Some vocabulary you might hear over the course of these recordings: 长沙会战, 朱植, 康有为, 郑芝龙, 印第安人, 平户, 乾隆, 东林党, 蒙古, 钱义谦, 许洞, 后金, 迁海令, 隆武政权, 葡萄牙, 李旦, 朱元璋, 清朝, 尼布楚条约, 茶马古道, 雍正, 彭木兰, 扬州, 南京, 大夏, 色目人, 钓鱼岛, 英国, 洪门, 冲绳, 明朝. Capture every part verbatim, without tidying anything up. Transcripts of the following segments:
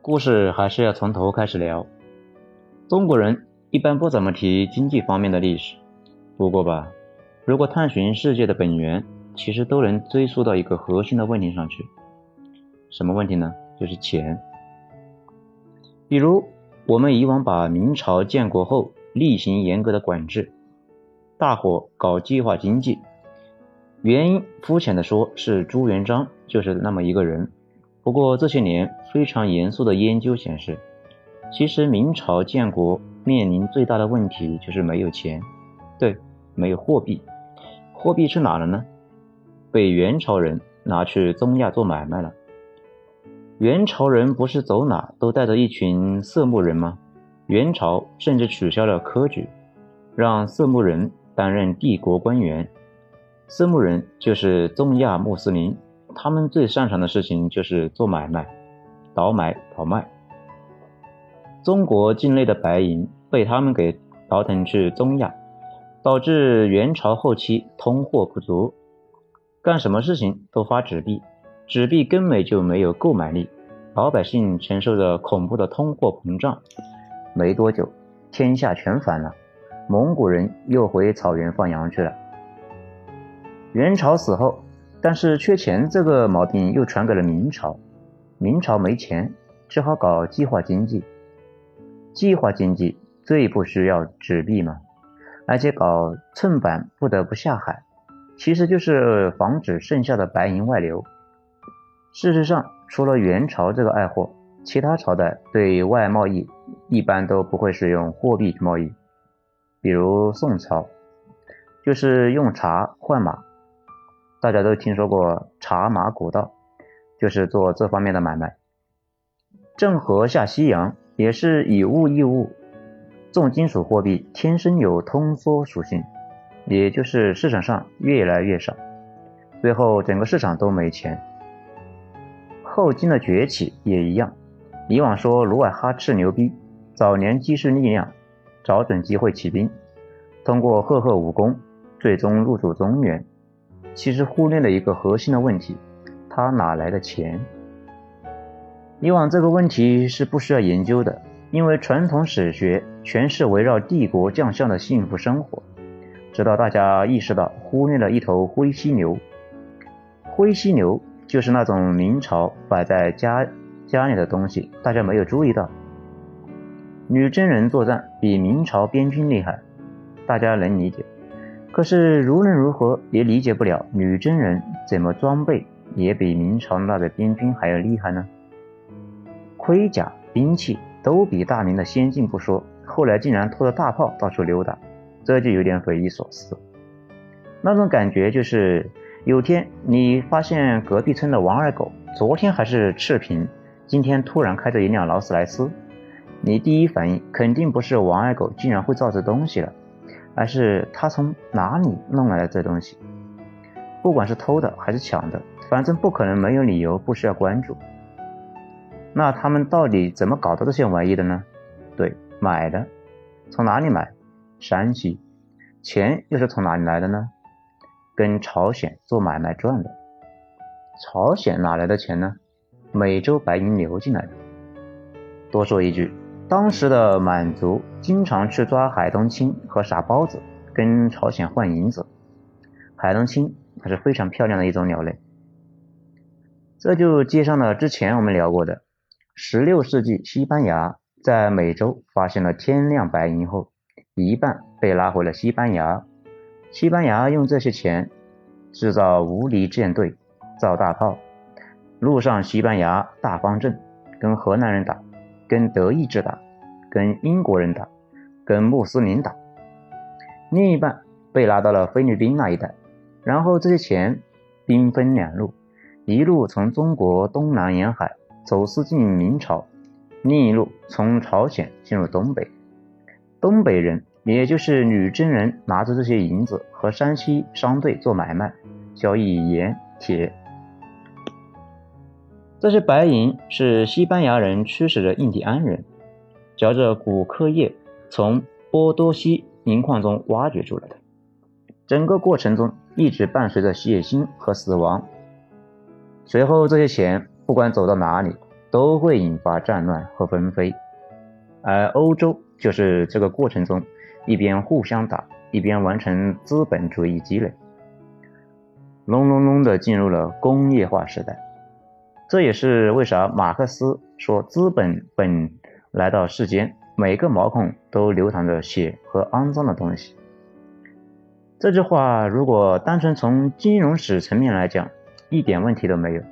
故事还是要从头开始聊。中国人一般不怎么提经济方面的历史，不过吧，如果探寻世界的本源，其实都能追溯到一个核心的问题上去。什么问题呢？就是钱。比如我们以往把明朝建国后厉行严格的管制，大伙搞计划经济，原因肤浅的说是朱元璋就是那么一个人。不过这些年非常严肃的研究显示，其实明朝建国面临最大的问题就是没有钱，对，没有货币。货币去哪了呢？被元朝人拿去中亚做买卖了。元朝人不是走哪都带着一群色目人吗？元朝甚至取消了科举，让色目人担任帝国官员。色目人就是中亚穆斯林，他们最擅长的事情就是做买卖，倒买倒卖。中国境内的白银被他们给倒腾去中亚，导致元朝后期通货不足，干什么事情都发纸币，纸币根本就没有购买力，老百姓承受着恐怖的通货膨胀。没多久，天下全反了，蒙古人又回草原放羊去了。元朝死后，但是缺钱这个毛病又传给了明朝，明朝没钱，只好搞计划经济。计划经济最不需要纸币嘛，而且搞寸板不得不下海，其实就是防止剩下的白银外流。事实上，除了元朝这个爱货，其他朝代对外贸易一般都不会使用货币贸易。比如宋朝，就是用茶换马。大家都听说过茶马古道，就是做这方面的买卖。郑和下西洋也是以物易物，重金属货币天生有通缩属性，也就是市场上越来越少，最后整个市场都没钱。后金的崛起也一样，以往说努尔哈赤牛逼，早年积蓄力量，找准机会起兵，通过赫赫武功最终入主中原，其实忽略了一个核心的问题，他哪来的钱？以往这个问题是不需要研究的，因为传统史学全是围绕帝国将相的幸福生活，直到大家意识到忽略了一头灰犀牛。灰犀牛就是那种明朝摆在家家里的东西，大家没有注意到。女真人作战比明朝边军厉害，大家能理解。可是无论如何也理解不了女真人怎么装备也比明朝那个边军还要厉害呢。盔甲兵器都比大明的先进不说，后来竟然拖着大炮到处溜达，这就有点匪夷所思。那种感觉就是有天你发现隔壁村的王二狗昨天还是赤贫，今天突然开着一辆劳斯莱斯，你第一反应肯定不是王二狗竟然会造这东西了，而是他从哪里弄来的这东西，不管是偷的还是抢的，反正不可能没有理由不需要关注。那他们到底怎么搞到这些玩意的呢？对，买的。从哪里买？山西。钱又是从哪里来的呢？跟朝鲜做买卖赚的。朝鲜哪来的钱呢？美洲白银流进来的。多说一句，当时的满族经常去抓海东青和傻包子跟朝鲜换银子。海东青它是非常漂亮的一种鸟类。这就接上了之前我们聊过的十六世纪西班牙在美洲发现了天量白银后，一半被拉回了西班牙。西班牙用这些钱制造无敌舰队，造大炮，路上西班牙大方阵，跟荷兰人打，跟德意志打，跟英国人打，跟穆斯林打。另一半被拉到了菲律宾那一带，然后这些钱兵分两路，一路从中国东南沿海走私进明朝，另一路从朝鲜进入东北。东北人也就是女真人拿着这些银子和山西商队做买卖，交易盐铁。这些白银是西班牙人驱使着印第安人嚼着古柯叶从波多西银矿中挖掘出来的，整个过程中一直伴随着血腥和死亡。随后这些钱不管走到哪里，都会引发战乱和纷飞。而欧洲就是这个过程中一边互相打，一边完成资本主义积累，隆隆隆地进入了工业化时代。这也是为啥马克思说资本本来到世间，每个毛孔都流淌着血和肮脏的东西。这句话如果单纯从金融史层面来讲，一点问题都没有。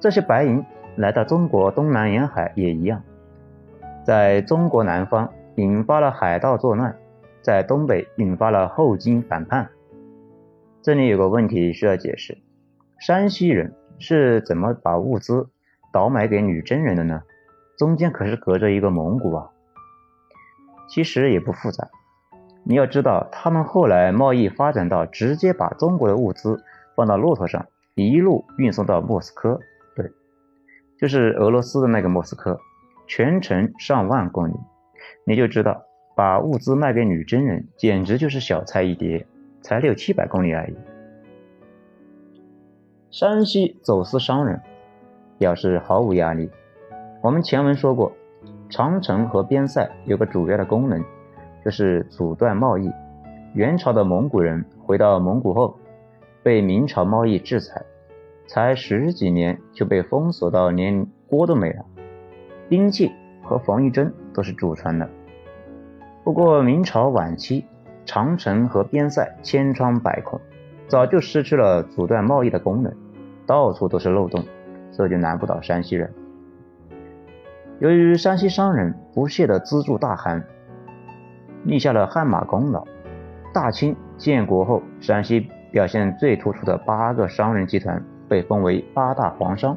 这些白银来到中国东南沿海也一样，在中国南方引发了海盗作乱，在东北引发了后金反叛。这里有个问题需要解释，山西人是怎么把物资倒买给女真人的呢？中间可是隔着一个蒙古啊。其实也不复杂，你要知道他们后来贸易发展到直接把中国的物资放到骆驼上一路运送到莫斯科，对，就是俄罗斯的那个莫斯科，全程上万公里。你就知道把物资卖给女真人简直就是小菜一碟，才六七百公里而已。山西走私商人表示毫无压力。我们前文说过，长城和边塞有个主要的功能，就是阻断贸易。元朝的蒙古人回到蒙古后被明朝贸易制裁，才十几年就被封锁到连锅都没了，兵器和防御针都是祖传的。不过明朝晚期长城和边塞千疮百孔，早就失去了阻断贸易的功能，到处都是漏洞，这就难不倒山西人。由于山西商人不懈地资助大汗，立下了汗马功劳。大清建国后，山西表现最突出的八个商人集团被封为八大皇商，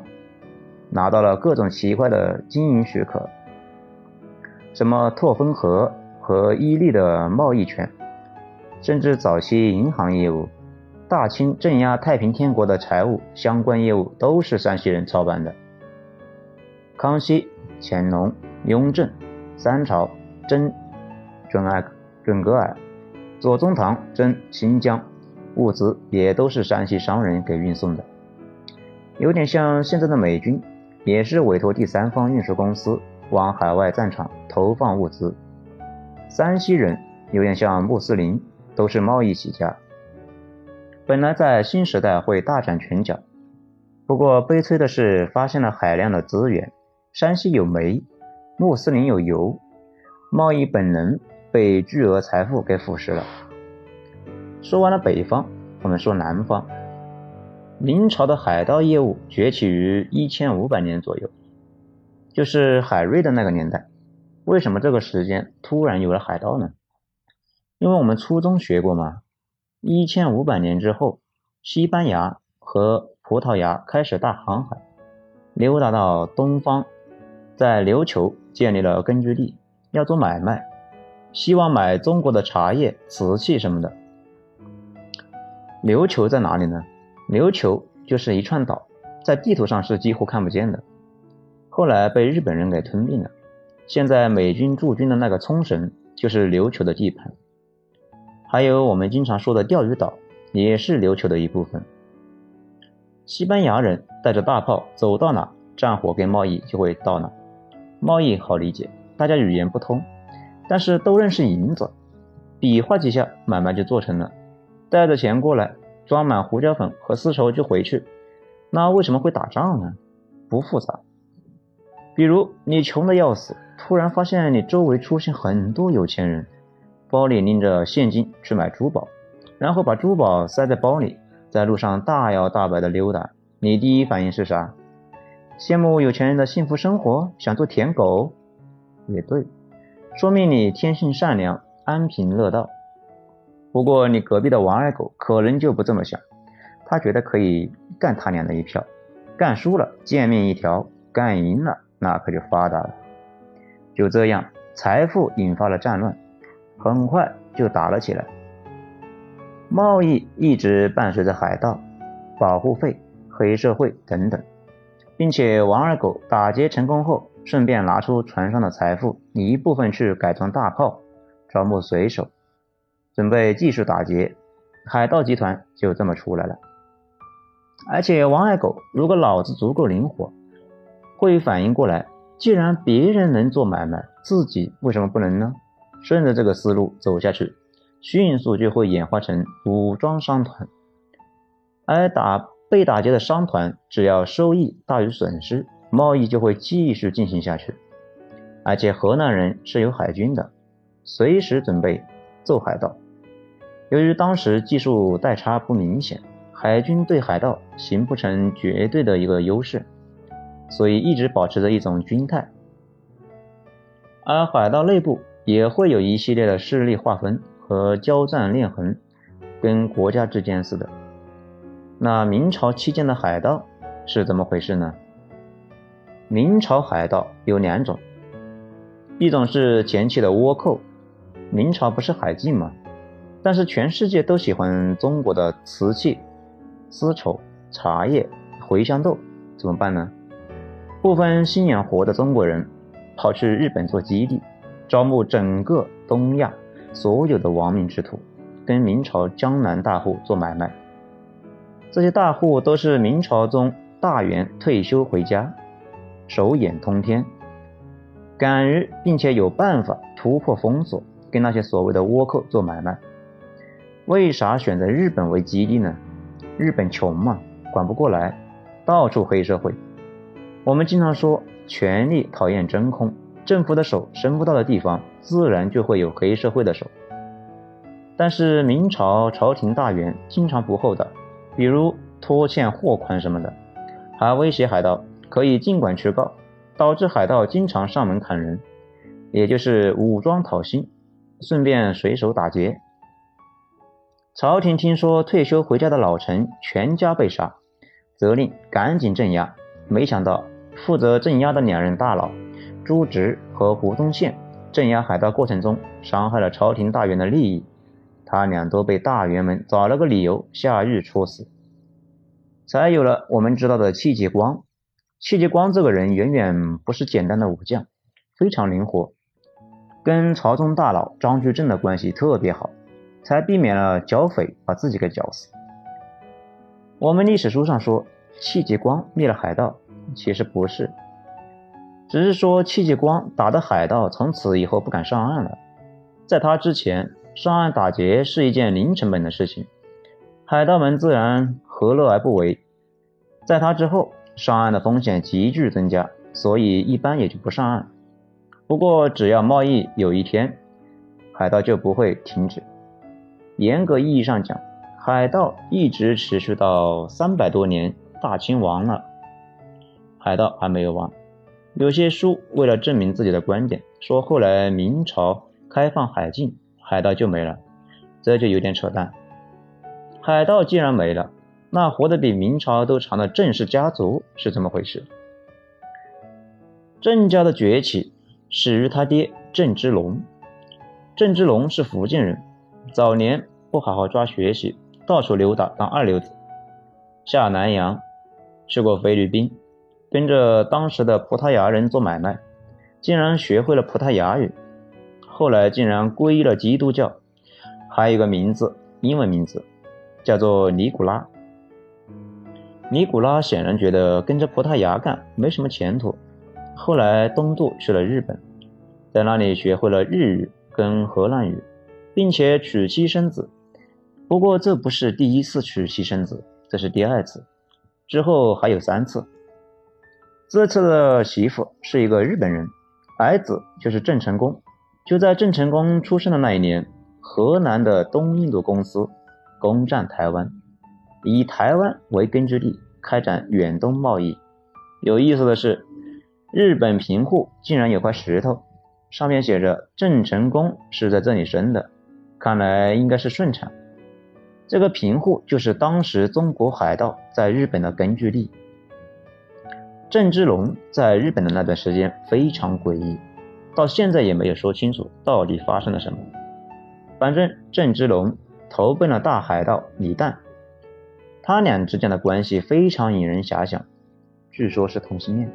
拿到了各种奇怪的经营许可，什么拓丰河和伊利的贸易权，甚至早期银行业务、大清镇压太平天国的财务相关业务都是山西人操办的。康熙、乾隆、雍正、三朝征准格尔、左宗棠征新疆，物资也都是山西商人给运送的，有点像现在的美军，也是委托第三方运输公司往海外战场投放物资。山西人有点像穆斯林，都是贸易起家，本来在新时代会大展拳脚，不过悲催的是发现了海量的资源，山西有煤，穆斯林有油，贸易本能被巨额财富给腐蚀了。说完了北方，我们说南方。明朝的海盗业务崛起于一千五百年左右，就是海瑞的那个年代。为什么这个时间突然有了海盗呢？因为我们初中学过嘛，一千五百年之后，西班牙和葡萄牙开始大航海，溜达到东方，在琉球建立了根据地，要做买卖，希望买中国的茶叶、瓷器什么的。琉球在哪里呢？琉球就是一串岛，在地图上是几乎看不见的，后来被日本人给吞并了。现在美军驻军的那个冲绳就是琉球的地盘，还有我们经常说的钓鱼岛也是琉球的一部分。西班牙人带着大炮走到哪，战火跟贸易就会到哪。贸易好理解，大家语言不通，但是都认识银子，比划几下买卖就做成了，带着钱过来，装满胡椒粉和丝绸就回去。那为什么会打仗呢？不复杂，比如你穷得要死，突然发现你周围出现很多有钱人，包里拎着现金去买珠宝，然后把珠宝塞在包里，在路上大摇大摆的溜达，你第一反应是啥？羡慕有钱人的幸福生活，想做舔狗？也对，说明你天性善良，安贫乐道。不过你隔壁的王二狗可能就不这么想，他觉得可以干他俩的一票，干输了见面一条，干赢了那可就发达了。就这样，财富引发了战乱，很快就打了起来。贸易一直伴随着海盗、保护费、黑社会等等，并且王二狗打劫成功后，顺便拿出船上的财富一部分去改装大炮，招募水手，准备继续打劫，海盗集团就这么出来了。而且王二狗如果脑子足够灵活，会反应过来，既然别人能做买卖，自己为什么不能呢？顺着这个思路走下去，迅速就会演化成武装商团。而打被打劫的商团只要收益大于损失，贸易就会继续进行下去。而且河南人是有海军的，随时准备揍海盗。由于当时技术代差不明显，海军对海盗形不成绝对的一个优势，所以一直保持着一种军态。而海盗内部也会有一系列的势力划分和交战裂痕，跟国家之间似的。那明朝期间的海盗是怎么回事呢？明朝海盗有两种，一种是前期的倭寇，明朝不是海禁吗？但是全世界都喜欢中国的瓷器、丝绸、茶叶、茴香豆，怎么办呢？部分心眼活的中国人跑去日本做基地，招募整个东亚所有的亡命之徒，跟明朝江南大户做买卖。这些大户都是明朝中大员退休回家，手眼通天，敢于并且有办法突破封锁，跟那些所谓的倭寇做买卖。为啥选择日本为基地呢？日本穷嘛，管不过来，到处黑社会。我们经常说权力讨厌真空，政府的手伸不到的地方，自然就会有黑社会的手。但是明朝朝廷大员经常不厚道，比如拖欠货款什么的，还威胁海盗可以尽管去告，导致海盗经常上门砍人，也就是武装讨薪，顺便随手打劫。朝廷听说退休回家的老臣全家被杀，责令赶紧镇压，没想到负责镇压的两任大佬朱植和胡宗宪镇压海盗过程中伤害了朝廷大员的利益，他俩都被大员们找了个理由下狱处死，才有了我们知道的戚继光。戚继光这个人远远不是简单的武将，非常灵活，跟朝中大佬张居正的关系特别好，才避免了剿匪把自己给绞死。我们历史书上说戚继光灭了海盗，其实不是，只是说戚继光打的海盗从此以后不敢上岸了。在他之前，上岸打劫是一件零成本的事情，海盗们自然何乐而不为。在他之后，上岸的风险急剧增加，所以一般也就不上岸。不过只要贸易有一天，海盗就不会停止。严格意义上讲，海盗一直持续到三百多年大清亡了，海盗还没有亡。有些书为了证明自己的观点，说后来明朝开放海禁，海盗就没了，这就有点扯淡。海盗既然没了，那活得比明朝都长的郑氏家族是怎么回事？郑家的崛起始于他爹郑芝龙。郑芝龙是福建人，早年不好好抓学习，到处溜达当二流子，下南洋，去过菲律宾，跟着当时的葡萄牙人做买卖，竟然学会了葡萄牙语，后来竟然皈依了基督教，还有一个名字，英文名字叫做尼古拉。尼古拉显然觉得跟着葡萄牙干没什么前途，后来东渡去了日本，在那里学会了日语跟荷兰语，并且娶妻生子。不过这不是第一次娶妻生子，这是第二次，之后还有三次。这次的媳妇是一个日本人，儿子就是郑成功。就在郑成功出生的那一年，荷兰的东印度公司攻占台湾，以台湾为根据地开展远东贸易。有意思的是，日本平户竟然有块石头，上面写着郑成功是在这里生的，看来应该是顺产。这个平户就是当时中国海盗在日本的根据地。郑芝龙在日本的那段时间非常诡异，到现在也没有说清楚到底发生了什么。反正郑芝龙投奔了大海盗李旦，他俩之间的关系非常引人遐想，据说是同性恋。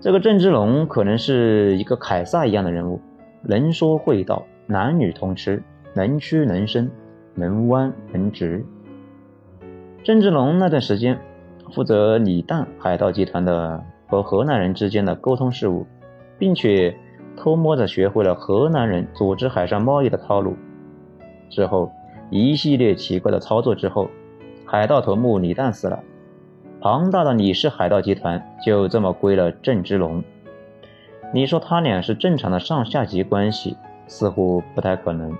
这个郑芝龙可能是一个凯撒一样的人物，能说会道，男女通吃，能屈能伸，能弯能直。郑芝龙那段时间负责李旦海盗集团的和河南人之间的沟通事务，并且偷摸着学会了河南人组织海上贸易的套路。之后一系列奇怪的操作之后，海盗头目李旦死了，庞大的李氏海盗集团就这么归了郑芝龙。你说他俩是正常的上下级关系，似乎不太可能。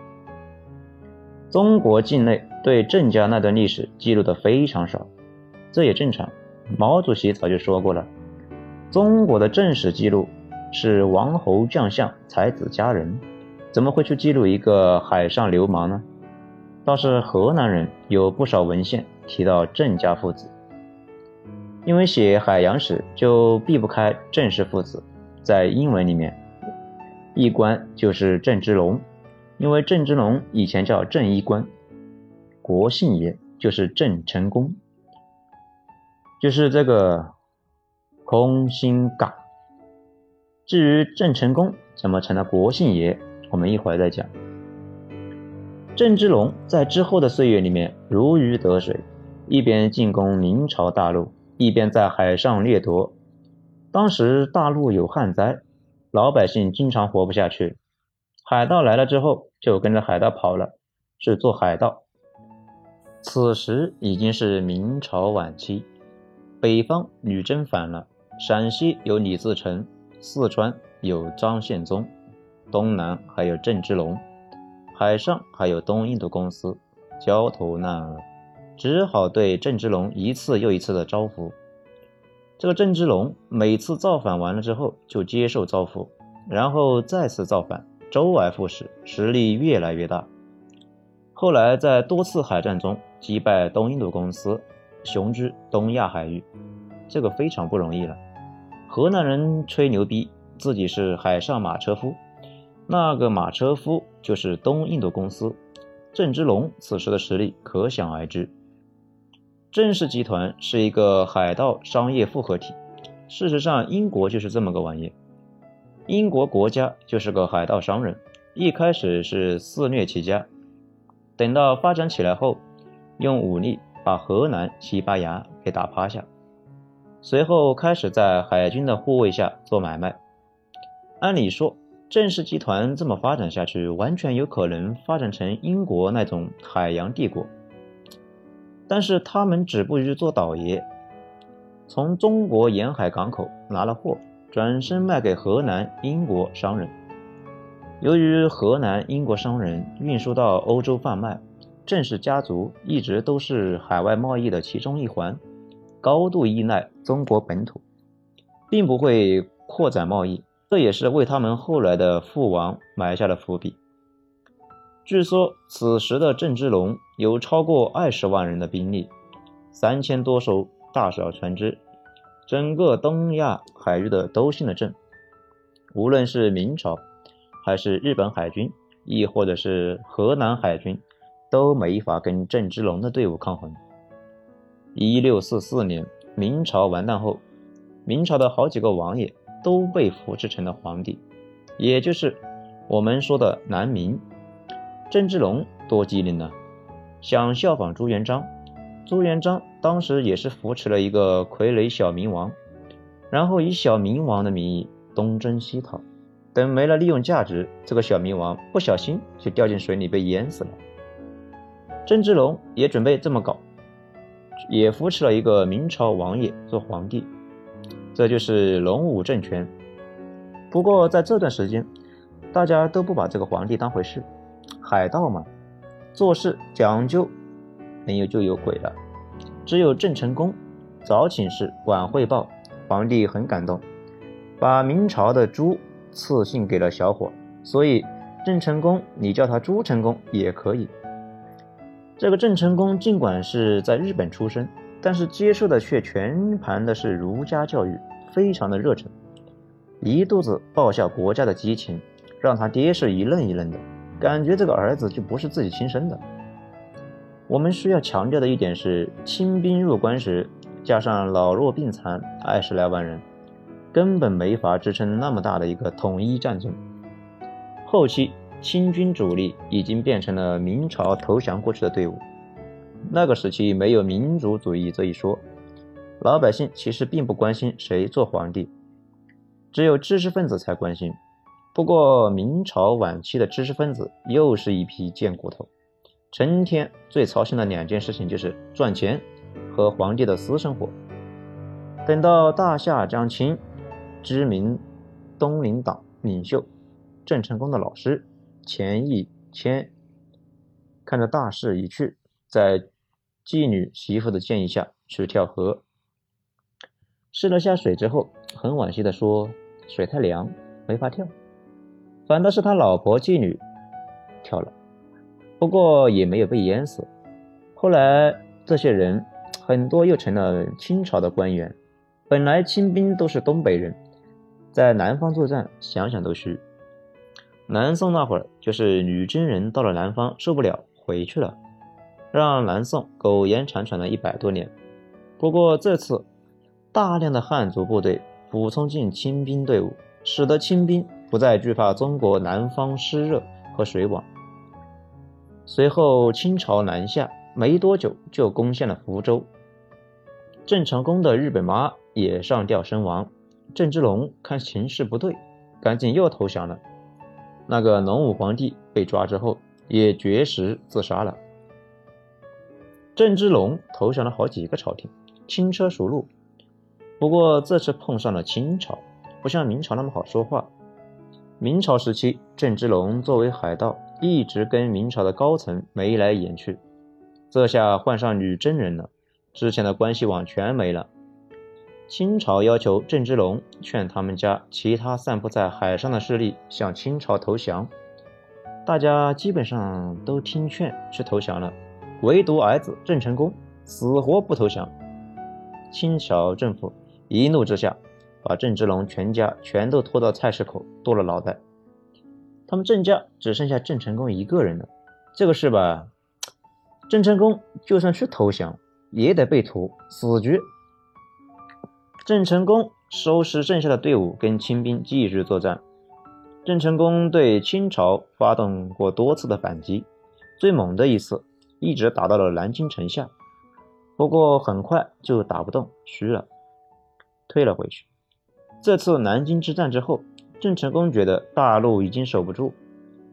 中国境内对郑家那段历史记录的非常少，这也正常。毛主席早就说过了，中国的正史记录是王侯将相、才子佳人，怎么会去记录一个海上流氓呢？倒是河南人有不少文献提到郑家父子，因为写海洋史就避不开郑氏父子。在英文里面，一官就是郑芝龙，因为郑芝龙以前叫郑一官，国姓爷就是郑成功，就是这个空心港。至于郑成功怎么成了国姓爷，我们一会儿再讲。郑芝龙在之后的岁月里面如鱼得水，一边进攻明朝大陆，一边在海上掠夺。当时大陆有旱灾，老百姓经常活不下去，海盗来了之后就跟着海盗跑了，是做海盗。此时已经是明朝晚期，北方女真反了，陕西有李自成，四川有张献忠，东南还有郑芝龙，海上还有东印度公司，焦头烂额，只好对郑芝龙一次又一次的招抚。这个郑芝龙每次造反完了之后就接受招抚，然后再次造反，周而复始，实力越来越大。后来在多次海战中击败东印度公司，雄踞东亚海域，这个非常不容易了。河南人吹牛逼自己是海上马车夫，那个马车夫就是东印度公司，郑芝龙此时的实力可想而知。郑氏集团是一个海盗商业复合体，事实上英国就是这么个玩意。英国国家就是个海盗商人，一开始是肆虐其家，等到发展起来后，用武力把荷兰、西班牙给打趴下，随后开始在海军的护卫下做买卖。按理说郑氏集团这么发展下去，完全有可能发展成英国那种海洋帝国，但是他们止步于做倒爷，从中国沿海港口拿了货，转身卖给荷兰、英国商人。由于荷兰、英国商人运输到欧洲贩卖，郑氏家族一直都是海外贸易的其中一环，高度依赖中国本土，并不会扩展贸易，这也是为他们后来的父王埋下了伏笔。据说此时的郑芝龙有超过二十万人的兵力，三千多艘大小船只，整个东亚海域的都姓了郑。无论是明朝还是日本海军，亦或者是河南海军，都没法跟郑芝龙的队伍抗衡。一六四四年明朝完蛋后，明朝的好几个王爷都被扶持成了皇帝，也就是我们说的南明。郑芝龙多机灵呢，想效仿朱元璋。朱元璋当时也是扶持了一个傀儡小明王，然后以小明王的名义东征西讨，等没了利用价值，这个小明王不小心就掉进水里被淹死了。郑芝龙也准备这么搞，也扶持了一个明朝王爷做皇帝，这就是隆武政权。不过在这段时间，大家都不把这个皇帝当回事，海盗嘛，做事讲究，没有就有鬼了。只有郑成功早请示晚汇报，皇帝很感动，把明朝的朱赐姓给了小伙，所以郑成功你叫他朱成功也可以。这个郑成功尽管是在日本出生，但是接受的却全盘的是儒家教育，非常的热忱，一肚子报效国家的激情，让他爹是一愣一愣的，感觉这个儿子就不是自己亲生的。我们需要强调的一点是，清兵入关时加上老弱病残二十来万人，根本没法支撑那么大的一个统一战争。后期清军主力已经变成了明朝投降过去的队伍，那个时期没有民族主义这一说，老百姓其实并不关心谁做皇帝，只有知识分子才关心。不过明朝晚期的知识分子又是一批贱骨头，成天最操心的两件事情就是赚钱和皇帝的私生活。等到大夏将倾，知名东林党领袖郑成功的老师钱义谦看着大势已去，在妓女媳妇的建议下去跳河，试了下水之后很惋惜地说水太凉没法跳，反倒是他老婆妓女跳了，不过也没有被淹死。后来这些人很多又成了清朝的官员，本来清兵都是东北人，在南方作战想想都虚。南宋那会儿就是女真人到了南方受不了回去了，让南宋苟延残喘了一百多年。不过这次大量的汉族部队补充进清兵队伍，使得清兵不再惧怕中国南方湿热和水网。随后清朝南下没多久就攻陷了福州，郑成功的日本妈也上吊身亡。郑芝龙看形势不对，赶紧又投降了。那个隆武皇帝被抓之后也绝食自杀了。郑芝龙投降了好几个朝廷，轻车熟路。不过这次碰上了清朝，不像明朝那么好说话。明朝时期郑芝龙作为海盗一直跟明朝的高层眉来眼去，这下换上女真人了，之前的关系网全没了。清朝要求郑芝龙劝他们家其他散布在海上的势力向清朝投降，大家基本上都听劝去投降了，唯独儿子郑成功死活不投降。清朝政府一怒之下把郑芝龙全家全都拖到菜市口剁了脑袋，他们郑家只剩下郑成功一个人了。这个事吧，郑成功就算去投降也得被屠死局。郑成功收拾剩下的队伍跟清兵继续作战。郑成功对清朝发动过多次的反击，最猛的一次一直打到了南京城下，不过很快就打不动，虚了，退了回去。这次南京之战之后，郑成功觉得大陆已经守不住，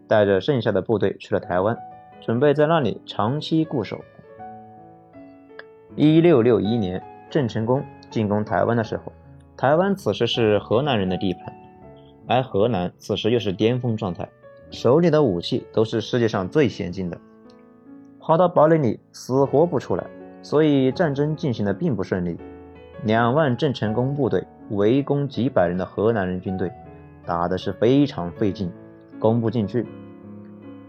带着剩下的部队去了台湾，准备在那里长期固守。一六六一年郑成功进攻台湾的时候，台湾此时是河南人的地盘，而河南此时又是巅峰状态，手里的武器都是世界上最先进的，跑到堡垒里死活不出来，所以战争进行的并不顺利。两万郑成功部队围攻几百人的河南人军队，打的是非常费劲，攻不进去。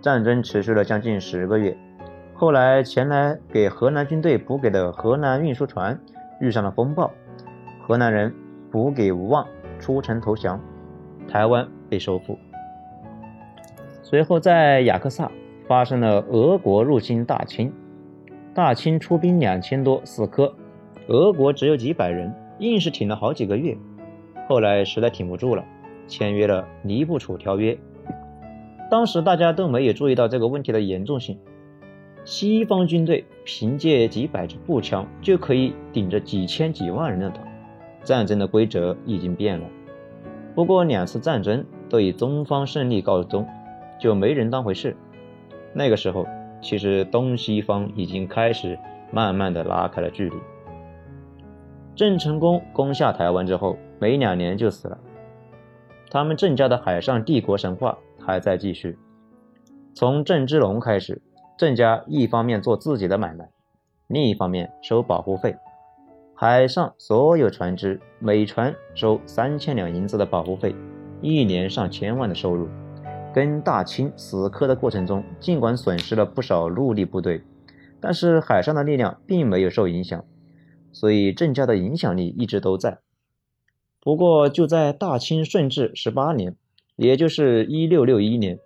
战争持续了将近十个月，后来前来给河南军队补给的河南运输船遇上了风暴，河南人补给无望，出城投降，台湾被收复。随后在雅克萨发生了俄国入侵大清，大清出兵两千多死磕，俄国只有几百人，硬是挺了好几个月，后来实在挺不住了，签约了尼布楚条约。当时大家都没有注意到这个问题的严重性，西方军队凭借几百支步枪就可以顶着几千几万人的头，战争的规则已经变了。不过两次战争都以中方胜利告终，就没人当回事。那个时候其实东西方已经开始慢慢的拉开了距离。郑成功攻下台湾之后没两年就死了，他们郑家的海上帝国神话还在继续。从郑芝龙开始，郑家一方面做自己的买卖，另一方面收保护费，海上所有船只每船收三千两银子的保护费，一年上千万的收入。跟大清死磕的过程中，尽管损失了不少陆地部队，但是海上的力量并没有受影响，所以郑家的影响力一直都在。不过就在大清顺治十八年，也就是一六六一年，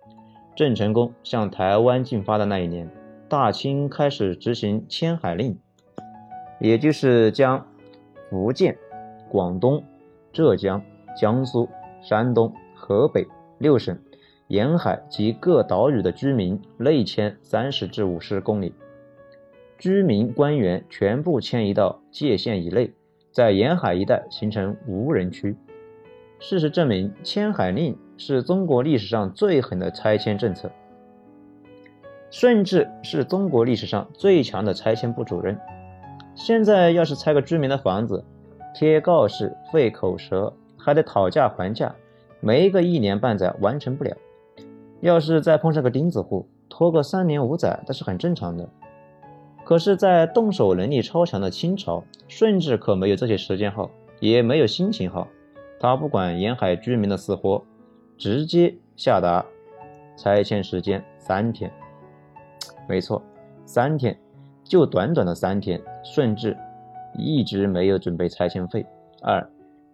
郑成功向台湾进发的那一年，大清开始执行迁海令，也就是将福建、广东、浙江、江苏、山东、河北六省沿海及各岛屿的居民内迁三十至五十公里，居民官员全部迁移到界限以内，在沿海一带形成无人区。事实证明，迁海令是中国历史上最狠的拆迁政策，甚至是中国历史上最强的拆迁部主任。现在要是拆个居民的房子，贴告示、费口舌，还得讨价还价，没一个一年半载完成不了。要是再碰上个钉子户，拖个三年五载，那是很正常的。可是在动手能力超强的清朝，顺治可没有这些时间号，也没有心情号，他不管沿海居民的死活，直接下达拆迁时间三天。没错，三天，就短短的三天，顺治一直没有准备拆迁费，二，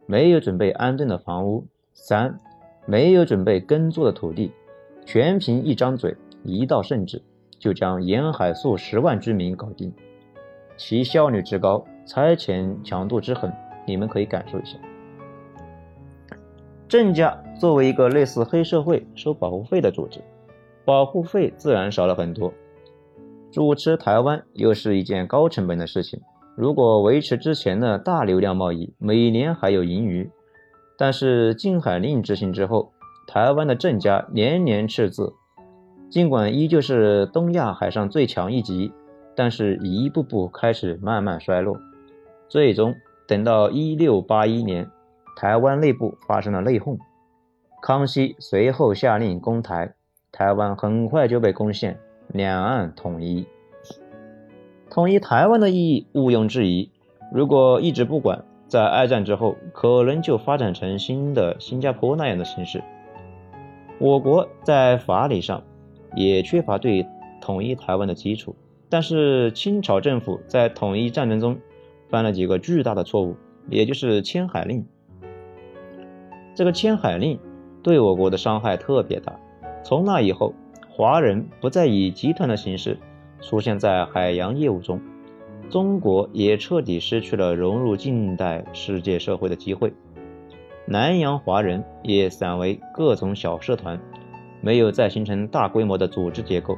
没有准备安顿的房屋，三，没有准备耕作的土地，全凭一张嘴，一道圣旨，就将沿海数十万居民搞定。其效率之高，拆迁强度之狠，你们可以感受一下。郑家作为一个类似黑社会收保护费的组织，保护费自然少了很多。主持台湾又是一件高成本的事情，如果维持之前的大流量贸易，每年还有盈余。但是禁海令执行之后，台湾的郑家年年赤字，尽管依旧是东亚海上最强一极，但是一步步开始慢慢衰落。最终等到一六八一年，台湾内部发生了内讧，康熙随后下令攻台，台湾很快就被攻陷，两岸统一。统一台湾的意义毋庸置疑，如果一直不管，在二战之后可能就发展成新的新加坡那样的形式。我国在法理上也缺乏对统一台湾的基础，但是清朝政府在统一战争中犯了几个巨大的错误，也就是迁海令。这个迁海令对我国的伤害特别大，从那以后，华人不再以集团的形式出现在海洋业务中，中国也彻底失去了融入近代世界社会的机会，南洋华人也散为各种小社团，没有再形成大规模的组织结构。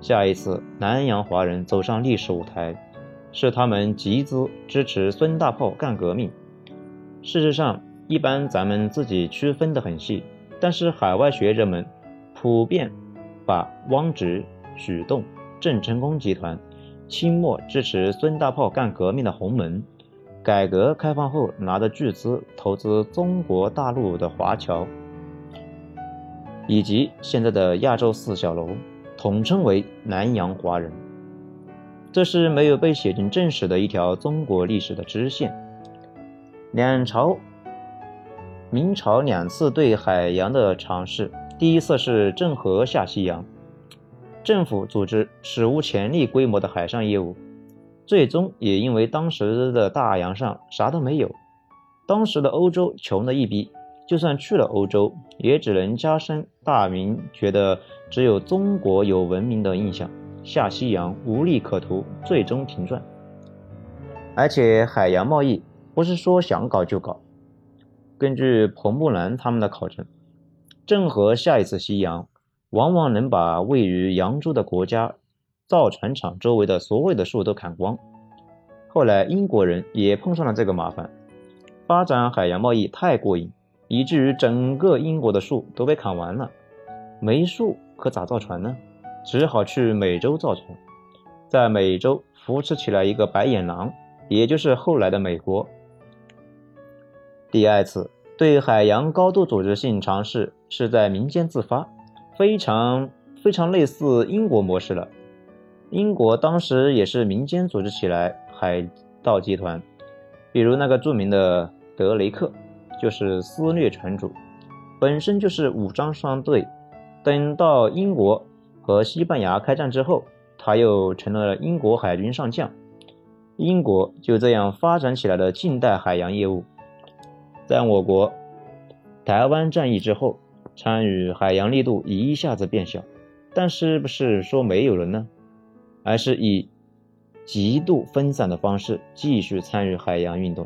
下一次南洋华人走上历史舞台，是他们集资支持孙大炮干革命。事实上，一般咱们自己区分得很细，但是海外学者们普遍把汪直、许洞、郑成功集团、清末支持孙大炮干革命的洪门、改革开放后拿着巨资投资中国大陆的华侨，以及现在的亚洲四小龙，统称为南洋华人。这是没有被写进正史的一条中国历史的支线。两朝明朝两次对海洋的尝试，第一次是郑和下西洋，政府组织史无前例规模的海上业务，最终也因为当时的大洋上啥都没有，当时的欧洲穷得一逼，就算去了欧洲，也只能加深大明觉得只有中国有文明的印象，下西洋无利可图，最终停转。而且海洋贸易不是说想搞就搞，根据彭木兰他们的考证，郑和下一次西洋往往能把位于扬州的国家造船厂周围的所有的树都砍光。后来英国人也碰上了这个麻烦，发展海洋贸易太过瘾，以至于整个英国的树都被砍完了，没树可咋造船呢？只好去美洲造船，在美洲扶持起来一个白眼狼，也就是后来的美国。第二次对海洋高度组织性尝试是在民间自发，非常非常类似英国模式了。英国当时也是民间组织起来海盗集团，比如那个著名的德雷克，就是私掠船主，本身就是武装商队。等到英国和西班牙开战之后，他又成了英国海军上将。英国就这样发展起来的近代海洋业务。在我国台湾战役之后，参与海洋力度一下子变小，但是不是说没有了呢？而是以极度分散的方式继续参与海洋运动。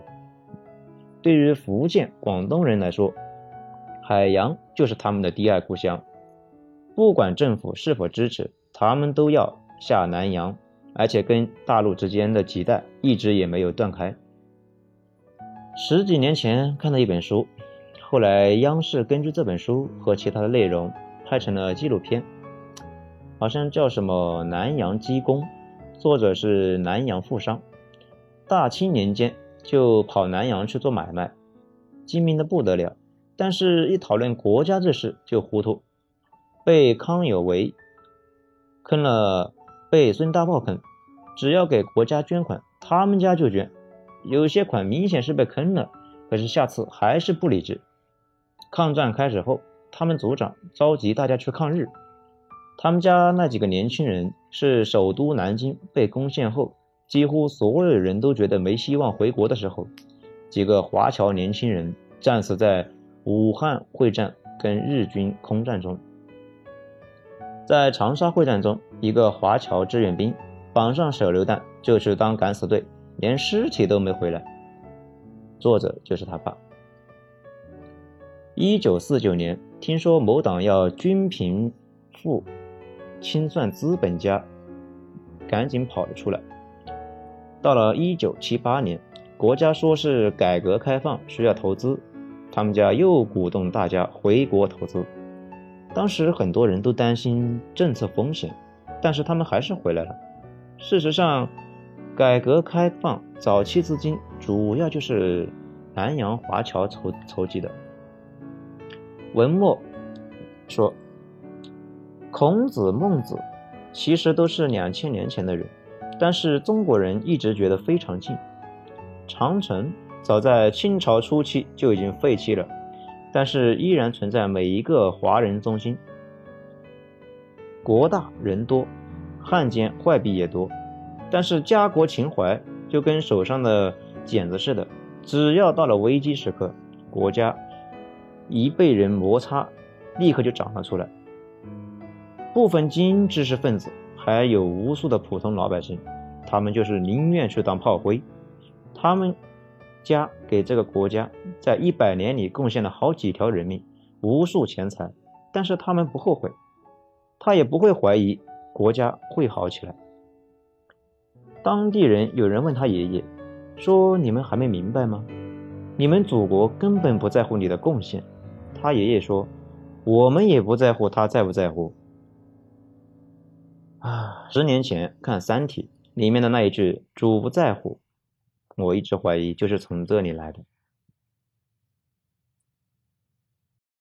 对于福建、广东人来说，海洋就是他们的第二故乡，不管政府是否支持，他们都要下南洋，而且跟大陆之间的脐带一直也没有断开。十几年前看的一本书，后来央视根据这本书和其他的内容拍成了纪录片，好像叫什么《南洋鸡公》，作者是南洋富商，大清年间就跑南洋去做买卖，精明的不得了，但是一讨论国家这事就糊涂，被康有为坑了，被孙大炮坑，只要给国家捐款，他们家就捐，有些款明显是被坑了，可是下次还是不理智。抗战开始后，他们组长召集大家去抗日，他们家那几个年轻人是首都南京被攻陷后，几乎所有人都觉得没希望回国的时候，几个华侨年轻人战死在武汉会战跟日军空战中。在长沙会战中，一个华侨志愿兵绑上手榴弹就去当敢死队，连尸体都没回来，作者就是他爸。一九四九年，听说某党要均贫富，清算资本家，赶紧跑了出来。到了一九七八年，国家说是改革开放需要投资，他们家又鼓动大家回国投资。当时很多人都担心政策风险，但是他们还是回来了。事实上，改革开放早期资金主要就是南洋华侨筹筹集的。文末说，孔子、孟子其实都是两千年前的人，但是中国人一直觉得非常近。长城早在清朝初期就已经废弃了，但是依然存在每一个华人中心。国大人多，汉奸坏笔也多，但是家国情怀就跟手上的剪子似的，只要到了危机时刻，国家一被人摩擦，立刻就长了出来。部分精英知识分子还有无数的普通老百姓，他们就是宁愿去当炮灰。他们家给这个国家在一百年里贡献了好几条人命，无数钱财，但是他们不后悔，他也不会怀疑国家会好起来。当地人有人问他爷爷说，你们还没明白吗？你们祖国根本不在乎你的贡献。他爷爷说，我们也不在乎他在不在乎啊。十年前看《三体》里面的那一句主不在乎，我一直怀疑就是从这里来的。